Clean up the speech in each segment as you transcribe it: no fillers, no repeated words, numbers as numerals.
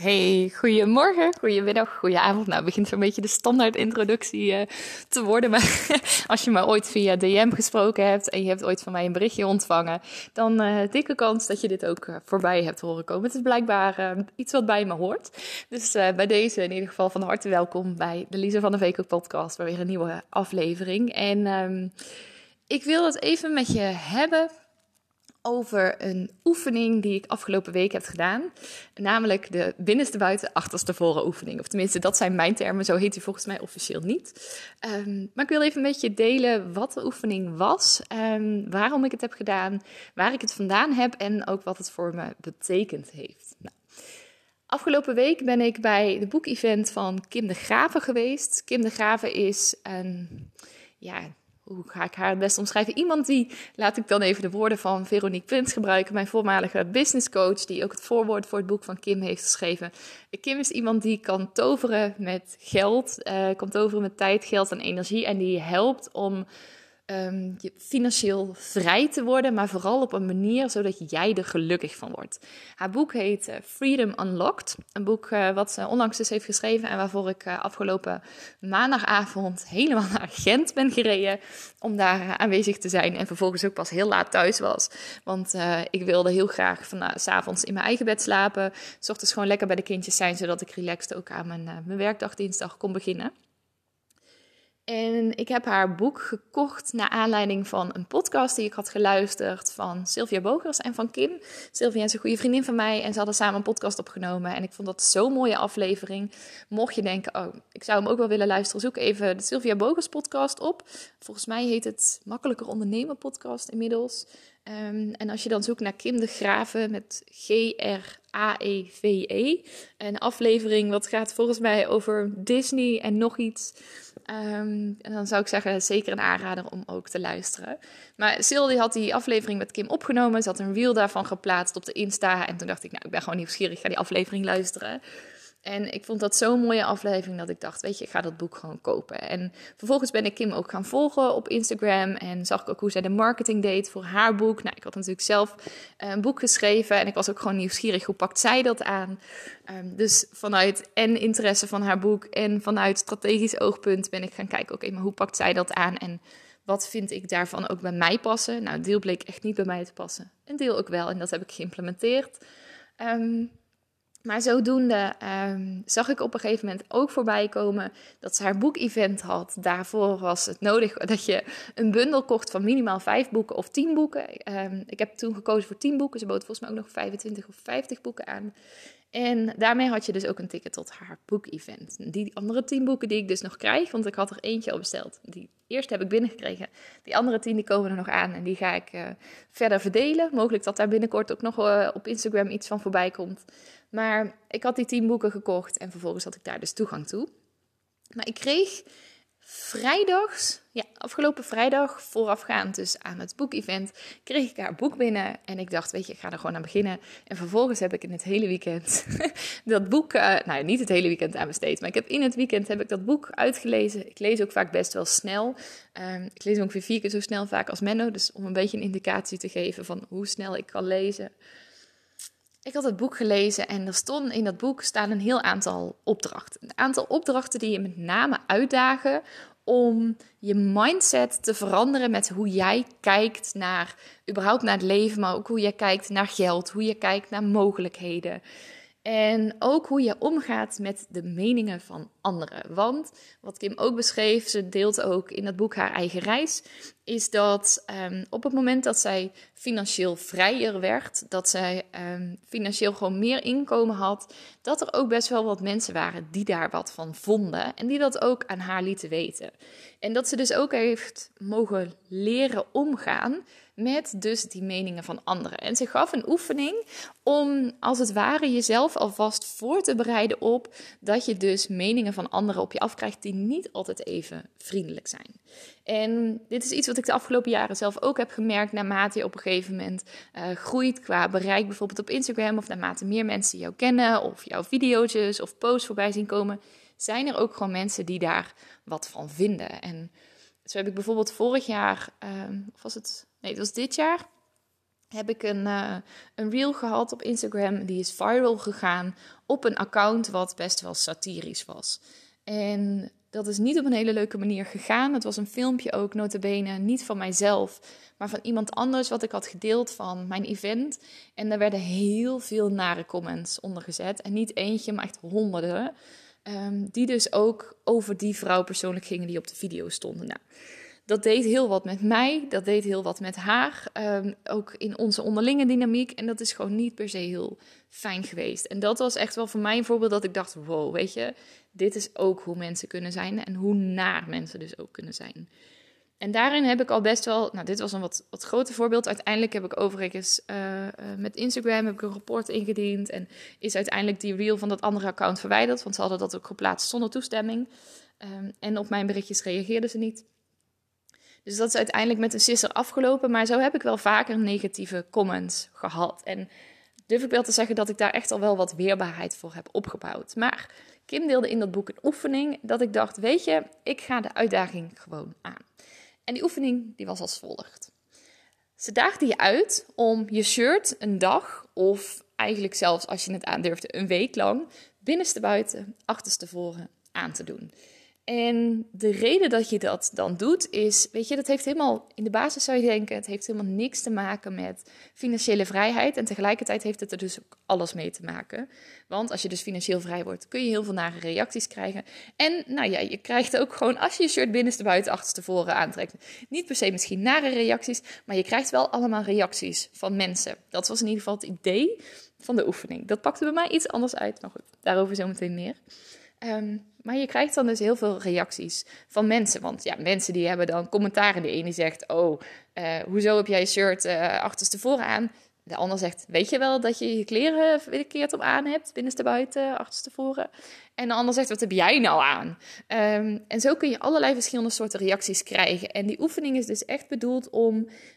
Hey, goedemorgen, goedemiddag, goedenavond. Nou, begint zo'n beetje de standaard introductie te worden. Maar als je me ooit via DM gesproken hebt en je hebt ooit van mij een berichtje ontvangen, dan dikke kans dat je dit ook voorbij hebt horen komen. Het is blijkbaar iets wat bij me hoort. Dus bij deze in ieder geval van harte welkom bij de Lisa van der Veken podcast, waar weer een nieuwe aflevering. En ik wil het even met je hebben over een oefening die ik afgelopen week heb gedaan. Namelijk de binnenstebuiten, achterstevoren oefening. Of tenminste, dat zijn mijn termen. Zo heet die volgens mij officieel niet. Maar ik wil even met je delen wat de oefening was. Waarom ik het heb gedaan. Waar ik het vandaan heb. En ook wat het voor me betekend heeft. Nou. Afgelopen week ben ik bij de boekevent van Kim de Graeve geweest. Kim de Graeve is een... ja, hoe ga ik haar het best omschrijven? Iemand die, laat ik dan even de woorden van Veronique Punt gebruiken, mijn voormalige businesscoach, die ook het voorwoord voor het boek van Kim heeft geschreven. Kim is iemand die kan toveren met geld, kan toveren met tijd, geld en energie. En die helpt om financieel vrij te worden, maar vooral op een manier zodat jij er gelukkig van wordt. Haar boek heet Freedom Unlocked. Een boek wat ze onlangs dus heeft geschreven en waarvoor ik afgelopen maandagavond helemaal naar Gent ben gereden om daar aanwezig te zijn en vervolgens ook pas heel laat thuis was. Want ik wilde heel graag s'avonds in mijn eigen bed slapen, 's ochtends gewoon lekker bij de kindjes zijn, zodat ik relaxed ook aan mijn werkdag dinsdag kon beginnen. En ik heb haar boek gekocht naar aanleiding van een podcast die ik had geluisterd van Sylvia Bogers en van Kim. Sylvia is een goede vriendin van mij en ze hadden samen een podcast opgenomen. En ik vond dat zo'n mooie aflevering. Mocht je denken, oh, ik zou hem ook wel willen luisteren, zoek even de Sylvia Bogers podcast op. Volgens mij heet het Makkelijker Ondernemen podcast inmiddels. En als je dan zoekt naar Kim de Graeve met Graeve, een aflevering wat gaat volgens mij over Disney en nog iets. En dan zou ik zeggen, zeker een aanrader om ook te luisteren. Maar Sil die had die aflevering met Kim opgenomen. Ze had een reel daarvan geplaatst op de Insta. En toen dacht ik, nou, ik ben gewoon nieuwsgierig, ik ga die aflevering luisteren. En ik vond dat zo'n mooie aflevering dat ik dacht, weet je, ik ga dat boek gewoon kopen. En vervolgens ben ik Kim ook gaan volgen op Instagram en zag ik ook hoe zij de marketing deed voor haar boek. Nou, ik had natuurlijk zelf een boek geschreven en ik was ook gewoon nieuwsgierig, hoe pakt zij dat aan? Dus vanuit en interesse van haar boek en vanuit strategisch oogpunt ben ik gaan kijken, oké, maar hoe pakt zij dat aan en wat vind ik daarvan ook bij mij passen? Nou, een deel bleek echt niet bij mij te passen. Een deel ook wel en dat heb ik geïmplementeerd. Maar zodoende zag ik op een gegeven moment ook voorbij komen dat ze haar boekevent had. Daarvoor was het nodig dat je een bundel kocht van minimaal 5 boeken of 10 boeken. Ik heb toen gekozen voor 10 boeken. Ze bood volgens mij ook nog 25 of 50 boeken aan. En daarmee had je dus ook een ticket tot haar boekevent. Die andere 10 boeken die ik dus nog krijg, want ik had er eentje al besteld. Die eerste heb ik binnengekregen. Die andere 10 die komen er nog aan en die ga ik verder verdelen. Mogelijk dat daar binnenkort ook nog op Instagram iets van voorbij komt. Maar ik had die 10 boeken gekocht en vervolgens had ik daar dus toegang toe. Maar ik kreeg afgelopen vrijdag, voorafgaand dus aan het boekevent, kreeg ik haar boek binnen en ik dacht, weet je, ik ga er gewoon aan beginnen. En vervolgens heb ik in het hele weekend dat boek, niet het hele weekend aan besteed, maar in het weekend heb ik dat boek uitgelezen. Ik lees ook vaak best wel snel. Ik lees ongeveer 4 keer zo snel vaak als Menno, dus om een beetje een indicatie te geven van hoe snel ik kan lezen. Ik had het boek gelezen en er stonden in dat boek een heel aantal opdrachten. Een aantal opdrachten die je met name uitdagen om je mindset te veranderen met hoe jij kijkt naar, überhaupt naar het leven, maar ook hoe jij kijkt naar geld, hoe je kijkt naar mogelijkheden. En ook hoe je omgaat met de meningen van anderen. Want wat Kim ook beschreef, ze deelt ook in dat boek haar eigen reis, is dat op het moment dat zij financieel vrijer werd, dat zij financieel gewoon meer inkomen had, dat er ook best wel wat mensen waren die daar wat van vonden en die dat ook aan haar lieten weten. En dat ze dus ook heeft mogen leren omgaan met dus die meningen van anderen. En ze gaf een oefening om als het ware jezelf alvast voor te bereiden op dat je dus meningen van anderen op je afkrijgt die niet altijd even vriendelijk zijn. En dit is iets wat ik de afgelopen jaren zelf ook heb gemerkt, naarmate je op een gegeven moment groeit qua bereik, bijvoorbeeld op Instagram, of naarmate meer mensen jou kennen of jouw video's of posts voorbij zien komen, zijn er ook gewoon mensen die daar wat van vinden. En zo heb ik bijvoorbeeld vorig jaar, dit jaar, heb ik een reel gehad op Instagram. Die is viral gegaan op een account wat best wel satirisch was. En dat is niet op een hele leuke manier gegaan. Het was een filmpje ook, nota bene, niet van mijzelf, maar van iemand anders wat ik had gedeeld van mijn event. En daar werden heel veel nare comments onder gezet. En niet eentje, maar echt honderden. Die dus ook over die vrouw persoonlijk gingen die op de video stonden. Nou, dat deed heel wat met mij, dat deed heel wat met haar, ook in onze onderlinge dynamiek. En dat is gewoon niet per se heel fijn geweest. En dat was echt wel voor mij een voorbeeld dat ik dacht, wow, weet je, dit is ook hoe mensen kunnen zijn en hoe naar mensen dus ook kunnen zijn. En daarin heb ik al best wel, nou dit was een wat groter voorbeeld. Uiteindelijk heb ik overigens met Instagram heb ik een rapport ingediend. En is uiteindelijk die reel van dat andere account verwijderd. Want ze hadden dat ook geplaatst zonder toestemming. En op mijn berichtjes reageerden ze niet. Dus dat is uiteindelijk met een sisser afgelopen. Maar zo heb ik wel vaker negatieve comments gehad. En durf ik wel te zeggen dat ik daar echt al wel wat weerbaarheid voor heb opgebouwd. Maar Kim deelde in dat boek een oefening dat ik dacht, weet je, ik ga de uitdaging gewoon aan. En die oefening die was als volgt. Ze daagde je uit om je shirt een dag, of eigenlijk zelfs als je het aandurfde een week lang, binnenstebuiten, achterstevoren aan te doen. En de reden dat je dat dan doet is, weet je, dat heeft helemaal, in de basis zou je denken, het heeft helemaal niks te maken met financiële vrijheid. En tegelijkertijd heeft het er dus ook alles mee te maken. Want als je dus financieel vrij wordt, kun je heel veel nare reacties krijgen. En nou ja, je krijgt ook gewoon, als je je shirt binnenstebuiten, achterstevoren aantrekt, niet per se misschien nare reacties, maar je krijgt wel allemaal reacties van mensen. Dat was in ieder geval het idee van de oefening. Dat pakte bij mij iets anders uit, maar goed, daarover zometeen meer. Maar je krijgt dan dus heel veel reacties van mensen. Want ja, mensen die hebben dan commentaren. De ene zegt, hoezo heb jij je shirt achterstevoren aan? De ander zegt, weet je wel dat je je kleren verkeerd op aan hebt? Binnenstebuiten, achterstevoren. En de ander zegt, wat heb jij nou aan? En zo kun je allerlei verschillende soorten reacties krijgen. En die oefening is dus echt bedoeld om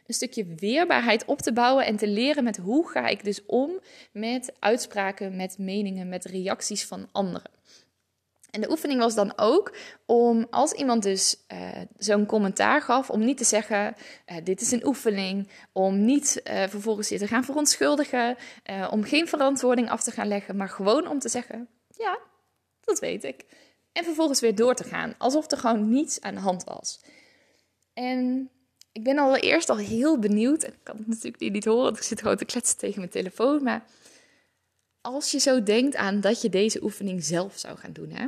een stukje weerbaarheid op te bouwen en te leren met hoe ga ik dus om met uitspraken, met meningen, met reacties van anderen. En de oefening was dan ook om, als iemand dus zo'n commentaar gaf, om niet te zeggen, dit is een oefening. Om niet vervolgens je te gaan verontschuldigen. Om geen verantwoording af te gaan leggen. Maar gewoon om te zeggen, ja, dat weet ik. En vervolgens weer door te gaan. Alsof er gewoon niets aan de hand was. En ik ben allereerst al heel benieuwd. En ik kan het natuurlijk niet horen, want ik zit gewoon te kletsen tegen mijn telefoon. Maar als je zo denkt aan dat je deze oefening zelf zou gaan doen, hè?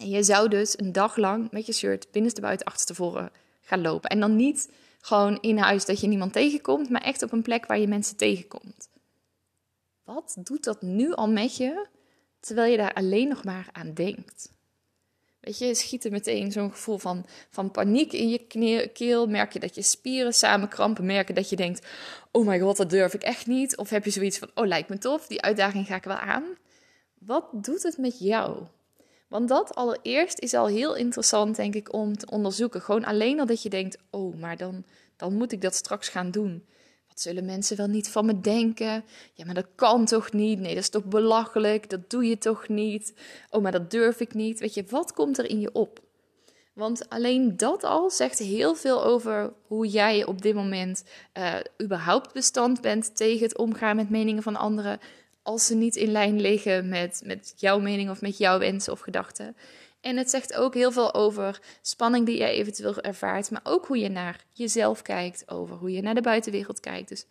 En je zou dus een dag lang met je shirt binnenstebuiten, achterstevoren gaan lopen. En dan niet gewoon in huis dat je niemand tegenkomt, maar echt op een plek waar je mensen tegenkomt. Wat doet dat nu al met je, terwijl je daar alleen nog maar aan denkt? Weet je, schiet er meteen zo'n gevoel van paniek in je keel. Merk je dat je spieren samenkrampen. Merk je dat je denkt, oh my god, dat durf ik echt niet. Of heb je zoiets van, oh lijkt me tof, die uitdaging ga ik wel aan. Wat doet het met jou? Want dat allereerst is al heel interessant, denk ik, om te onderzoeken. Gewoon alleen al dat je denkt, oh, maar dan moet ik dat straks gaan doen. Wat zullen mensen wel niet van me denken? Ja, maar dat kan toch niet? Nee, dat is toch belachelijk? Dat doe je toch niet? Oh, maar dat durf ik niet. Weet je, wat komt er in je op? Want alleen dat al zegt heel veel over hoe jij op dit moment überhaupt bestand bent tegen het omgaan met meningen van anderen, als ze niet in lijn liggen met jouw mening of met jouw wensen of gedachten. En het zegt ook heel veel over spanning die jij eventueel ervaart, maar ook hoe je naar jezelf kijkt, over hoe je naar de buitenwereld kijkt. Dus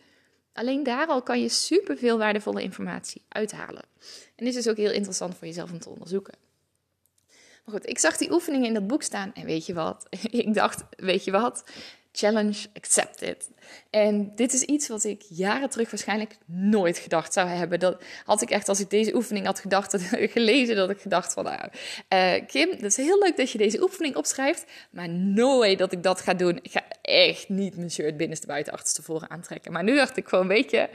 alleen daar al kan je superveel waardevolle informatie uithalen. En dit is dus ook heel interessant voor jezelf om te onderzoeken. Maar goed, ik zag die oefeningen in dat boek staan en weet je wat? Ik dacht, weet je wat? Challenge accepted. En dit is iets wat ik jaren terug waarschijnlijk nooit gedacht zou hebben. Dat had ik echt, als ik deze oefening had gelezen, dat ik gedacht van, nou, Kim, dat is heel leuk dat je deze oefening opschrijft, maar no way dat ik dat ga doen. Ik ga echt niet mijn shirt binnenstebuiten, achterstevoren aantrekken. Maar nu dacht ik gewoon, weet je,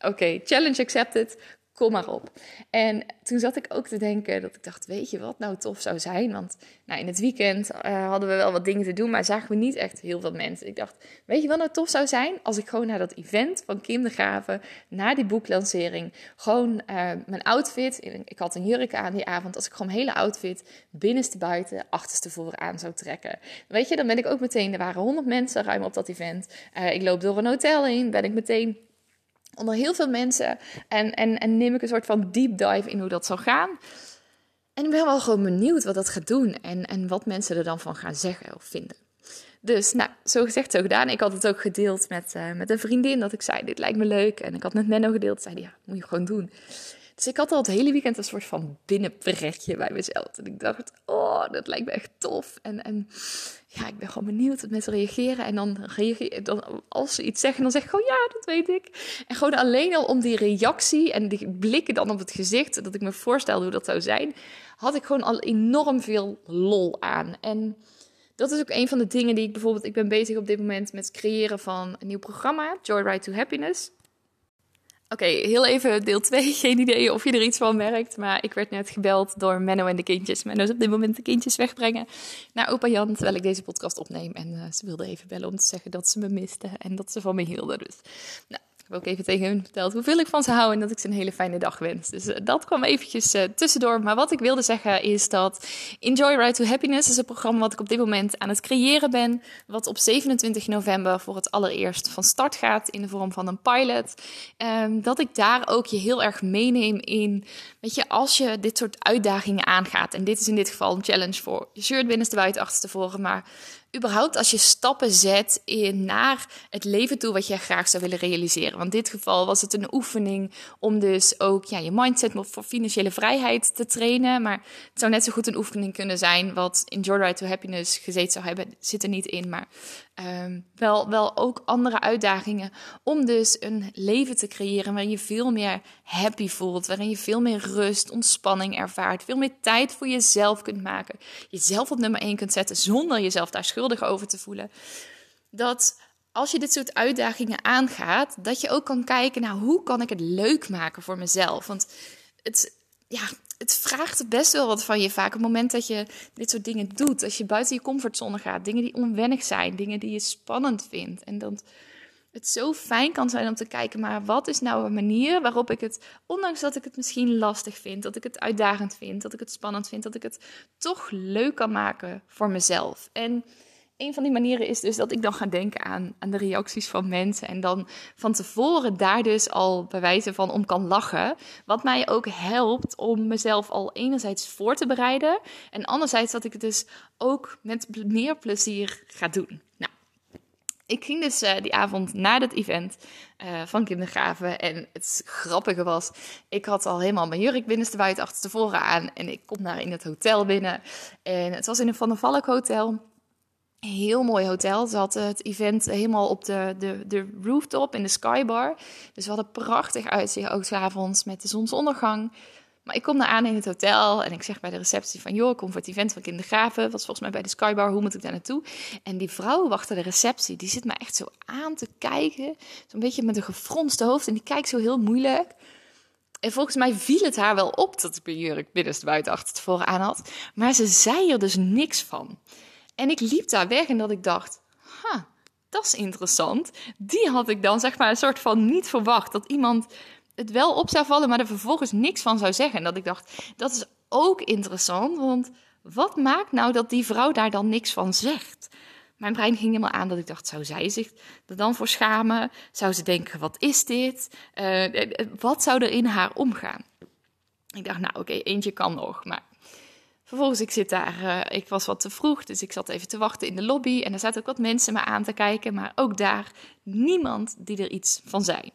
oké, challenge accepted, kom maar op. En toen zat ik ook te denken dat ik dacht, weet je wat nou tof zou zijn? Want nou, in het weekend hadden we wel wat dingen te doen, maar zagen we niet echt heel veel mensen. Ik dacht, weet je wat nou tof zou zijn? Als ik gewoon naar dat event van Kim de Graeve, na die boeklancering, gewoon mijn outfit, ik had een jurk aan die avond, als ik gewoon mijn hele outfit binnenstebuiten, achterstevoren aan zou trekken. Weet je, dan ben ik ook meteen, er waren 100 mensen ruim op dat event. Ik loop door een hotel heen, ben ik meteen onder heel veel mensen en neem ik een soort van deep dive in hoe dat zou gaan. En ik ben wel gewoon benieuwd wat dat gaat doen en wat mensen er dan van gaan zeggen of vinden. Dus nou, zo gezegd, zo gedaan. Ik had het ook gedeeld met een vriendin, dat ik zei, dit lijkt me leuk. En ik had met Menno gedeeld, zei, ja, moet je gewoon doen. Dus ik had al het hele weekend een soort van binnenpretje bij mezelf. En ik dacht, oh, dat lijkt me echt tof. En ja, ik ben gewoon benieuwd wat mensen reageren. En dan als ze iets zeggen, dan zeg ik gewoon, ja, dat weet ik. En gewoon alleen al om die reactie en die blikken dan op het gezicht, dat ik me voorstelde hoe dat zou zijn, had ik gewoon al enorm veel lol aan. En dat is ook een van de dingen die ik ben bezig op dit moment met het creëren van een nieuw programma, Joyride to Happiness. Oké, heel even deel 2. Geen idee of je er iets van merkt, maar ik werd net gebeld door Menno en de kindjes. Menno is op dit moment de kindjes wegbrengen naar opa Jan, terwijl ik deze podcast opneem. En ze wilde even bellen om te zeggen dat ze me miste en dat ze van me hielden. Dus nou, ik heb ook even tegen hun verteld hoeveel ik van ze hou en dat ik ze een hele fijne dag wens. Dus dat kwam eventjes tussendoor. Maar wat ik wilde zeggen is dat Joyride to Happiness is een programma wat ik op dit moment aan het creëren ben, wat op 27 november voor het allereerst van start gaat in de vorm van een pilot. Dat ik daar ook je heel erg meeneem in, weet je, als je dit soort uitdagingen aangaat. En dit is in dit geval een challenge voor je shirt binnenstebuiten, achterstevoren, maar überhaupt als je stappen zet naar het leven toe wat jij graag zou willen realiseren. Want in dit geval was het een oefening om dus ook je mindset voor financiële vrijheid te trainen. Maar het zou net zo goed een oefening kunnen zijn wat in Joyride to Happiness gezeten zou hebben. Zit er niet in, maar wel ook andere uitdagingen om dus een leven te creëren waarin je veel meer happy voelt, waarin je veel meer rust, ontspanning ervaart, veel meer tijd voor jezelf kunt maken, jezelf op nummer 1 kunt zetten zonder jezelf daar schuldig over te voelen. Dat als je dit soort uitdagingen aangaat, dat je ook kan kijken naar hoe kan ik het leuk maken voor mezelf. Want het vraagt best wel wat van je vaak. Op het moment dat je dit soort dingen doet, als je buiten je comfortzone gaat, dingen die onwennig zijn, dingen die je spannend vindt. En dat het zo fijn kan zijn om te kijken, maar wat is nou een manier waarop ik het, ondanks dat ik het misschien lastig vind, dat ik het uitdagend vind, dat ik het spannend vind, dat ik het toch leuk kan maken voor mezelf. En een van die manieren is dus dat ik dan ga denken aan de reacties van mensen en dan van tevoren daar dus al bij wijze van om kan lachen. Wat mij ook helpt om mezelf al enerzijds voor te bereiden en anderzijds dat ik het dus ook met meer plezier ga doen. Nou, ik ging dus die avond na dat event van Kim de Graeve. En het grappige was, ik had al helemaal mijn jurk binnenstebuiten, achterstevoren aan. En ik kom daar in het hotel binnen. En het was in een Van der Valk Hotel. Heel mooi hotel. Ze hadden het event helemaal op de rooftop in de skybar. Dus we hadden prachtig uitzicht, ook 's avonds met de zonsondergang. Maar ik kom daar aan in het hotel en ik zeg bij de receptie van, joh, kom voor het event van Kim de Graeve. Was volgens mij bij de skybar, hoe moet ik daar naartoe? En die vrouw achter de receptie, die zit me echt zo aan te kijken. Zo'n beetje met een gefronste hoofd en die kijkt zo heel moeilijk. En volgens mij viel het haar wel op dat ik mijn jurk binnenstebuiten, achterstevoren aan had. Maar ze zei er dus niks van. En ik liep daar weg en dat ik dacht, dat is interessant. Die had ik dan zeg maar een soort van niet verwacht. Dat iemand het wel op zou vallen, maar er vervolgens niks van zou zeggen. En dat ik dacht, dat is ook interessant, want wat maakt nou dat die vrouw daar dan niks van zegt? Mijn brein ging helemaal aan dat ik dacht, zou zij zich er dan voor schamen? Zou ze denken, wat is dit? Wat zou er in haar omgaan? Ik dacht, nou oké, eentje kan nog, maar Vervolgens, ik zit daar, ik was wat te vroeg, dus ik zat even te wachten in de lobby. En er zaten ook wat mensen me aan te kijken, maar ook daar niemand die er iets van zei.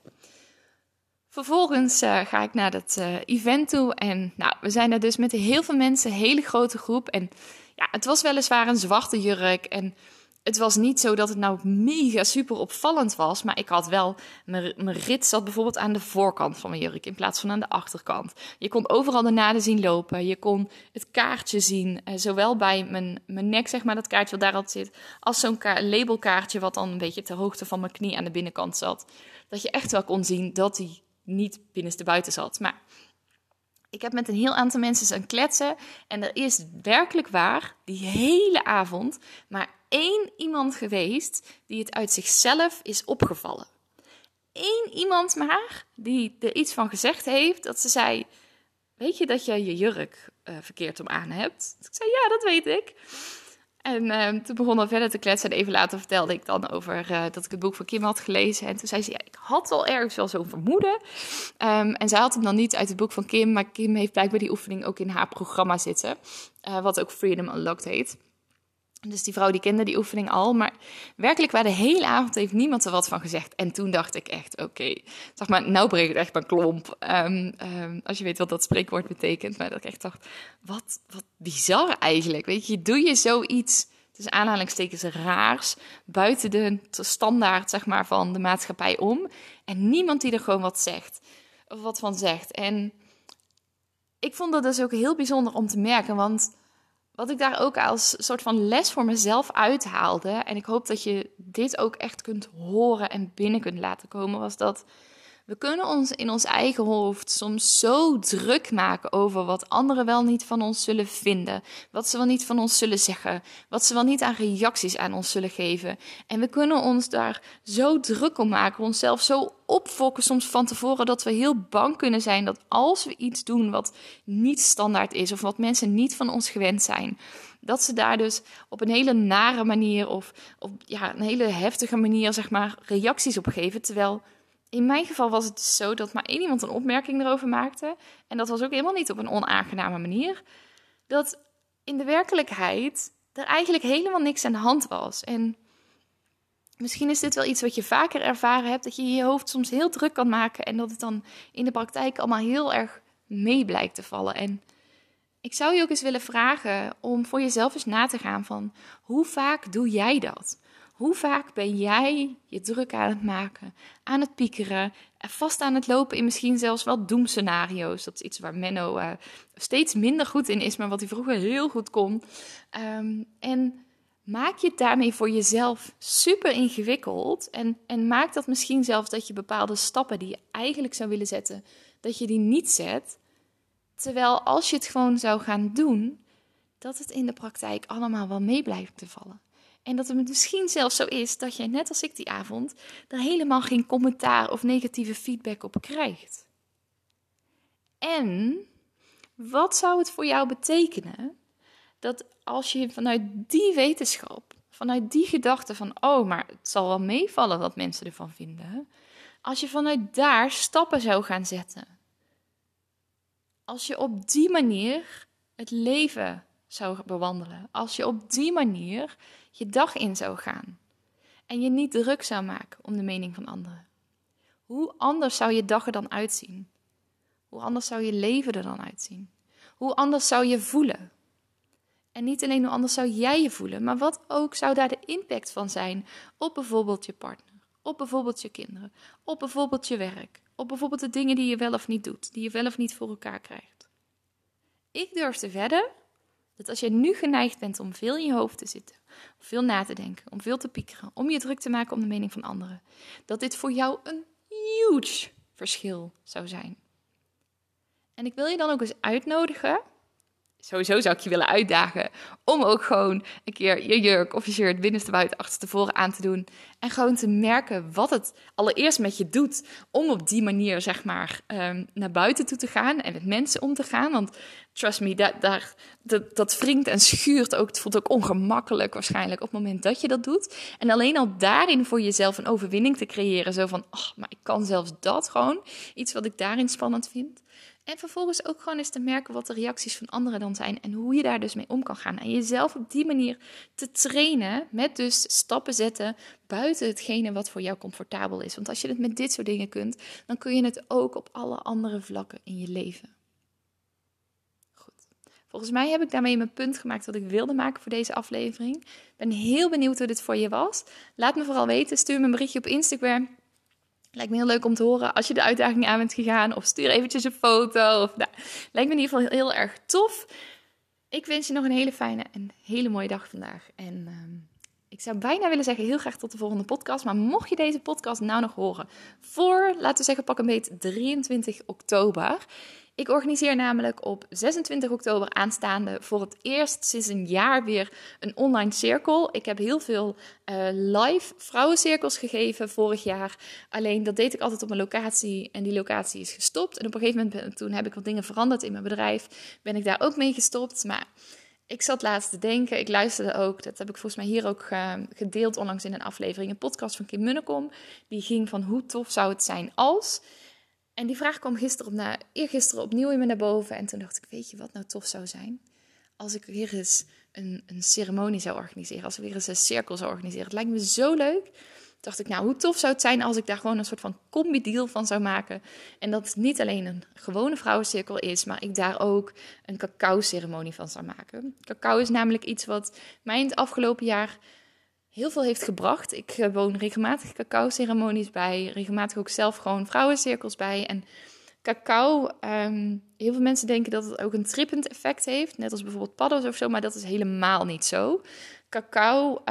Vervolgens ga ik naar dat event toe en nou, we zijn daar dus met heel veel mensen, een hele grote groep. En ja, het was weliswaar een zwarte jurk en het was niet zo dat het nou mega super opvallend was. Maar ik had wel, mijn rits zat bijvoorbeeld aan de voorkant van mijn jurk in plaats van aan de achterkant. Je kon overal de naden zien lopen. Je kon het kaartje zien, zowel bij mijn nek, zeg maar, dat kaartje wat daar altijd zit, als zo'n labelkaartje wat dan een beetje ter hoogte van mijn knie aan de binnenkant zat. Dat je echt wel kon zien dat die niet binnenstebuiten zat. Maar ik heb met een heel aantal mensen staan kletsen. En er is werkelijk waar, die hele avond, maar één iemand geweest die het uit zichzelf is opgevallen. Eén iemand maar die er iets van gezegd heeft, dat ze zei, weet je dat je je jurk verkeerd om aan hebt? Dus ik zei, ja, dat weet ik. En toen begonnen we verder te kletsen en even later vertelde ik dan over dat ik het boek van Kim had gelezen. En toen zei ze, ja, ik had al ergens wel zo'n vermoeden. En zij had hem dan niet uit het boek van Kim, maar Kim heeft blijkbaar die oefening ook in haar programma zitten. Wat ook Freedom Unlocked heet. Dus die vrouw die kende die oefening al, maar werkelijk waar de hele avond heeft niemand er wat van gezegd. En toen dacht ik echt, oké, zeg maar, nou breekt het echt mijn klomp. Als je weet wat dat spreekwoord betekent, maar dat ik echt dacht, wat bizar eigenlijk. Weet je, doe je zoiets, tussen aanhalingstekens raars, buiten de standaard zeg maar van de maatschappij om. En niemand die er gewoon wat zegt, of wat van zegt. En ik vond dat dus ook heel bijzonder om te merken, want wat ik daar ook als soort van les voor mezelf uithaalde, en ik hoop dat je dit ook echt kunt horen en binnen kunt laten komen, was dat we kunnen ons in ons eigen hoofd soms zo druk maken over wat anderen wel niet van ons zullen vinden, wat ze wel niet van ons zullen zeggen, wat ze wel niet aan reacties aan ons zullen geven. En we kunnen ons daar zo druk om maken, onszelf zo opfokken soms van tevoren, dat we heel bang kunnen zijn dat als we iets doen wat niet standaard is of wat mensen niet van ons gewend zijn, dat ze daar dus op een hele nare manier of op ja, een hele heftige manier zeg maar reacties op geven, terwijl in mijn geval was het dus zo dat maar één iemand een opmerking erover maakte. En dat was ook helemaal niet op een onaangename manier. Dat in de werkelijkheid er eigenlijk helemaal niks aan de hand was. En misschien is dit wel iets wat je vaker ervaren hebt. Dat je je hoofd soms heel druk kan maken. En dat het dan in de praktijk allemaal heel erg mee blijkt te vallen. En ik zou je ook eens willen vragen om voor jezelf eens na te gaan van, hoe vaak doe jij dat? Hoe vaak ben jij je druk aan het maken, aan het piekeren, vast aan het lopen in misschien zelfs wel doemscenario's? Dat is iets waar Menno steeds minder goed in is, maar wat hij vroeger heel goed kon. En maak je het daarmee voor jezelf super ingewikkeld en maak dat misschien zelfs dat je bepaalde stappen die je eigenlijk zou willen zetten, dat je die niet zet. Terwijl als je het gewoon zou gaan doen, dat het in de praktijk allemaal wel mee blijft te vallen. En dat het misschien zelfs zo is dat jij, net als ik die avond, daar helemaal geen commentaar of negatieve feedback op krijgt. En wat zou het voor jou betekenen dat als je vanuit die wetenschap, vanuit die gedachte van, oh, maar het zal wel meevallen wat mensen ervan vinden, als je vanuit daar stappen zou gaan zetten. Als je op die manier het leven zou bewandelen. Als je op die manier je dag in zou gaan. En je niet druk zou maken om de mening van anderen. Hoe anders zou je dag er dan uitzien? Hoe anders zou je leven er dan uitzien? Hoe anders zou je voelen? En niet alleen hoe anders zou jij je voelen, maar wat ook zou daar de impact van zijn op bijvoorbeeld je partner, op bijvoorbeeld je kinderen, op bijvoorbeeld je werk, op bijvoorbeeld de dingen die je wel of niet doet, die je wel of niet voor elkaar krijgt. Ik durf te wedden dat als je nu geneigd bent om veel in je hoofd te zitten, om veel na te denken, om veel te piekeren, om je druk te maken om de mening van anderen, dat dit voor jou een huge verschil zou zijn. En ik wil je dan ook eens uitnodigen, sowieso zou ik je willen uitdagen, om ook gewoon een keer je jurk of je shirt binnenstebuiten, achterstevoren aan te doen. En gewoon te merken wat het allereerst met je doet om op die manier zeg maar naar buiten toe te gaan en met mensen om te gaan. Want trust me, dat wringt en schuurt ook. Het voelt ook ongemakkelijk waarschijnlijk op het moment dat je dat doet. En alleen al daarin voor jezelf een overwinning te creëren. Zo van, oh, maar ik kan zelfs dat gewoon. Iets wat ik daarin spannend vind. En vervolgens ook gewoon eens te merken wat de reacties van anderen dan zijn en hoe je daar dus mee om kan gaan. En jezelf op die manier te trainen met dus stappen zetten buiten hetgene wat voor jou comfortabel is. Want als je het met dit soort dingen kunt, dan kun je het ook op alle andere vlakken in je leven. Volgens mij heb ik daarmee mijn punt gemaakt wat ik wilde maken voor deze aflevering. Ik ben heel benieuwd hoe dit voor je was. Laat me vooral weten. Stuur me een berichtje op Instagram. Lijkt me heel leuk om te horen als je de uitdaging aan bent gegaan. Of stuur eventjes een foto. Lijkt me in ieder geval heel erg tof. Ik wens je nog een hele fijne en hele mooie dag vandaag. En ik zou bijna willen zeggen heel graag tot de volgende podcast. Maar mocht je deze podcast nou nog horen voor, laten we zeggen, pak een beet 23 oktober... Ik organiseer namelijk op 26 oktober aanstaande voor het eerst sinds een jaar weer een online cirkel. Ik heb heel veel live vrouwencirkels gegeven vorig jaar. Alleen dat deed ik altijd op een locatie en die locatie is gestopt. En op een gegeven moment, toen heb ik wat dingen veranderd in mijn bedrijf, ben ik daar ook mee gestopt. Maar ik zat laatst te denken, ik luisterde ook, dat heb ik volgens mij hier ook gedeeld onlangs in een aflevering. Een podcast van Kim Munnekom, die ging van hoe tof zou het zijn als... En die vraag kwam eergisteren opnieuw in me naar boven. En toen dacht ik, weet je wat nou tof zou zijn? Als ik weer eens een ceremonie zou organiseren. Als ik weer eens een cirkel zou organiseren. Het lijkt me zo leuk. Dacht ik, nou, hoe tof zou het zijn als ik daar gewoon een soort van combi-deal van zou maken. En dat het niet alleen een gewone vrouwencirkel is, maar ik daar ook een cacao-ceremonie van zou maken. Cacao is namelijk iets wat mij in het afgelopen jaar heel veel heeft gebracht. Ik woon regelmatig cacao-ceremonies bij, regelmatig ook zelf gewoon vrouwencirkels bij. En cacao, heel veel mensen denken dat het ook een trippend effect heeft, net als bijvoorbeeld paddo's of zo, maar dat is helemaal niet zo. Cacao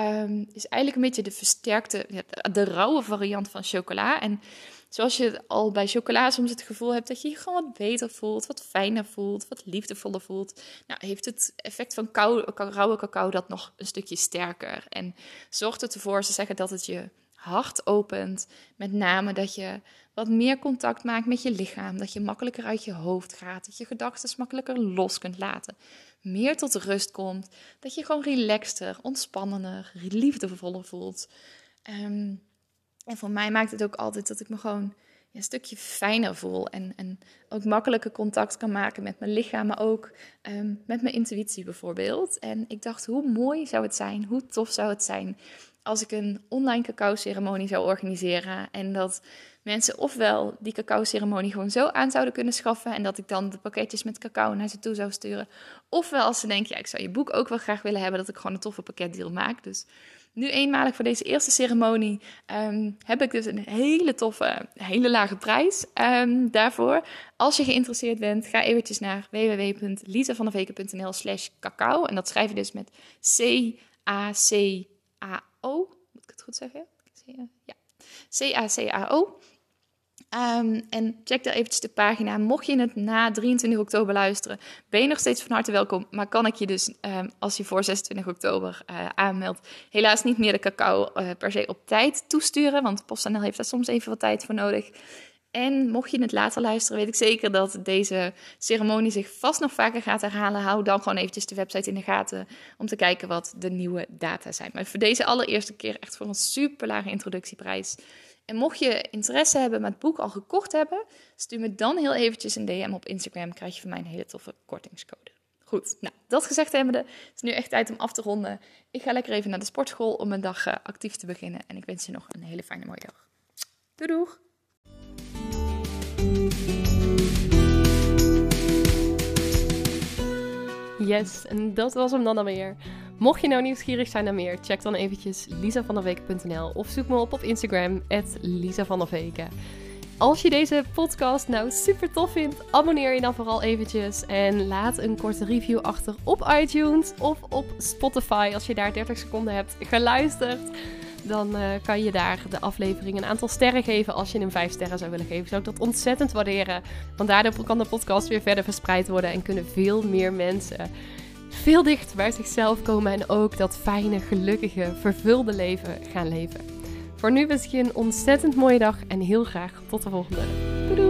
is eigenlijk een beetje de versterkte, de rauwe variant van chocola. En zoals je al bij chocola soms het gevoel hebt dat je je gewoon wat beter voelt, wat fijner voelt, wat liefdevoller voelt. Nou, heeft het effect van rauwe cacao dat nog een stukje sterker. En zorgt het ervoor, ze zeggen dat het je hart opent. Met name dat je wat meer contact maakt met je lichaam. Dat je makkelijker uit je hoofd gaat. Dat je gedachten makkelijker los kunt laten. Meer tot rust komt. Dat je gewoon relaxter, ontspannender, liefdevoller voelt. En voor mij maakt het ook altijd dat ik me gewoon een stukje fijner voel. En ook makkelijker contact kan maken met mijn lichaam, maar ook met mijn intuïtie bijvoorbeeld. En ik dacht, hoe mooi zou het zijn, hoe tof zou het zijn als ik een online cacao-ceremonie zou organiseren. En dat mensen ofwel die cacao-ceremonie gewoon zo aan zouden kunnen schaffen en dat ik dan de pakketjes met cacao naar ze toe zou sturen. Ofwel als ze denken, ja, ik zou je boek ook wel graag willen hebben, dat ik gewoon een toffe pakketdeal maak. Dus nu eenmalig voor deze eerste ceremonie heb ik dus een hele toffe, hele lage prijs daarvoor. Als je geïnteresseerd bent, ga eventjes naar www.lisavanderveken.nl/cacao. En dat schrijf je dus met C-A-C-A-O. Moet ik het goed zeggen? Ja, C-A-C-A-O. En check daar eventjes de pagina. Mocht je het na 23 oktober luisteren, ben je nog steeds van harte welkom. Maar kan ik je dus, als je voor 26 oktober aanmeldt, helaas niet meer de cacao per se op tijd toesturen. Want PostNL heeft daar soms even wat tijd voor nodig. En mocht je het later luisteren, weet ik zeker dat deze ceremonie zich vast nog vaker gaat herhalen. Hou dan gewoon eventjes de website in de gaten om te kijken wat de nieuwe data zijn. Maar voor deze allereerste keer echt voor een super lage introductieprijs. En mocht je interesse hebben, maar het boek al gekocht hebben, stuur me dan heel eventjes een DM op Instagram. Krijg je van mij een hele toffe kortingscode. Goed, nou, dat gezegd hebbende, het is nu echt tijd om af te ronden. Ik ga lekker even naar de sportschool om mijn dag actief te beginnen. En ik wens je nog een hele fijne mooie dag. Doei doeg! Yes, en dat was hem dan alweer. Mocht je nou nieuwsgierig zijn naar meer, check dan eventjes lisavanderveken.nl of zoek me op Instagram @lisavanderveken. Als je deze podcast nou super tof vindt, abonneer je dan vooral eventjes en laat een korte review achter op iTunes of op Spotify. Als je daar 30 seconden hebt geluisterd, dan kan je daar de aflevering een aantal sterren geven. Als je hem 5 sterren zou willen geven, zou ik dat ontzettend waarderen. Want daardoor kan de podcast weer verder verspreid worden en kunnen veel meer mensen veel dichter bij zichzelf komen en ook dat fijne, gelukkige, vervulde leven gaan leven. Voor nu wens ik je een ontzettend mooie dag en heel graag tot de volgende. Doei doei!